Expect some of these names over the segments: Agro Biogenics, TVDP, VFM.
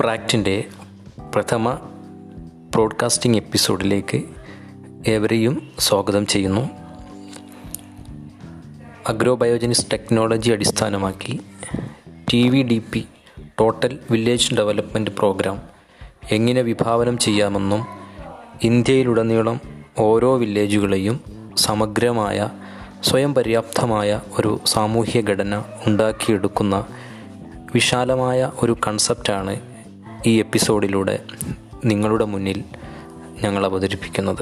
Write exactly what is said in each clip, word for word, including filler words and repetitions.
പ്രാക്റ്റിൻ്റെ പ്രഥമ ബ്രോഡ്കാസ്റ്റിംഗ് എപ്പിസോഡിലേക്ക് ഏവരെയും സ്വാഗതം ചെയ്യുന്നു. അഗ്രോ ബയോജനിക്സ് ടെക്നോളജി അടിസ്ഥാനമാക്കി T V D P total village development programme എങ്ങനെ വിഭാവനം ചെയ്യാമെന്നും ഇന്ത്യയിലുടനീളം ഓരോ വില്ലേജുകളെയും സമഗ്രമായ സ്വയം പര്യാപ്തമായ ഒരു സാമൂഹ്യ ഘടന ഉണ്ടാക്കിയെടുക്കുന്ന വിശാലമായ ഒരു കൺസെപ്റ്റാണ് ഈ എപ്പിസോഡിലൂടെ നിങ്ങളുടെ മുന്നിൽ ഞങ്ങൾ അവതരിപ്പിക്കുന്നത്.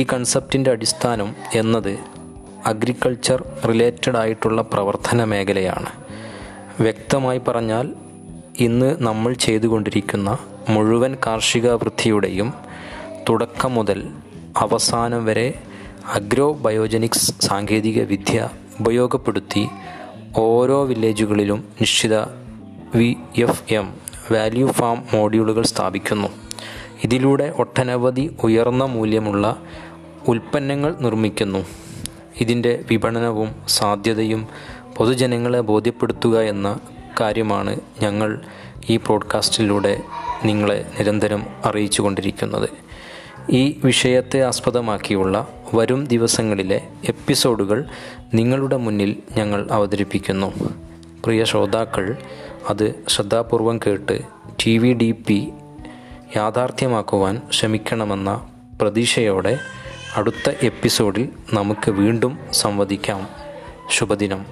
ഈ കൺസെപ്റ്റിൻ്റെ അടിസ്ഥാനം എന്നത് അഗ്രികൾച്ചർ റിലേറ്റഡ് ആയിട്ടുള്ള പ്രവർത്തന മേഖലയാണ്. വ്യക്തമായി പറഞ്ഞാൽ ഇന്ന് നമ്മൾ ചെയ്തുകൊണ്ടിരിക്കുന്ന മുഴുവൻ കാർഷികാവൃത്തിയുടെയും തുടക്കം മുതൽ അവസാനം വരെ അഗ്രോ ബയോജനിക്സ് സാങ്കേതിക വിദ്യ ഉപയോഗപ്പെടുത്തി ഓരോ വില്ലേജുകളിലും നിശ്ചിത V F M value farm മോഡ്യൂളുകൾ സ്ഥാപിക്കുന്നു. ഇതിലൂടെ ഒട്ടനവധി ഉയർന്ന മൂല്യമുള്ള ഉൽപ്പന്നങ്ങൾ നിർമ്മിക്കുന്നു. ഇതിൻ്റെ വിപണനവും സാധ്യതയും പൊതുജനങ്ങളെ ബോധ്യപ്പെടുത്തുക എന്ന കാര്യമാണ് ഞങ്ങൾ ഈ പോഡ്കാസ്റ്റിലൂടെ നിങ്ങളെ നിരന്തരം അറിയിച്ചു കൊണ്ടിരിക്കുന്നത്. ഈ വിഷയത്തെ ആസ്പദമാക്കിയുള്ള വരും ദിവസങ്ങളിലെ എപ്പിസോഡുകൾ നിങ്ങളുടെ മുന്നിൽ ഞങ്ങൾ അവതരിപ്പിക്കുന്നു. പ്രിയ ശ്രോതാക്കൾ, അത് ശ്രദ്ധാപൂർവം കേട്ട് ടി വി ഡി പി യാഥാർത്ഥ്യമാക്കുവാൻ ശ്രമിക്കണമെന്ന പ്രതീക്ഷയോടെ അടുത്ത എപ്പിസോഡിൽ നമുക്ക് വീണ്ടും സംവദിക്കാം. ശുഭദിനം.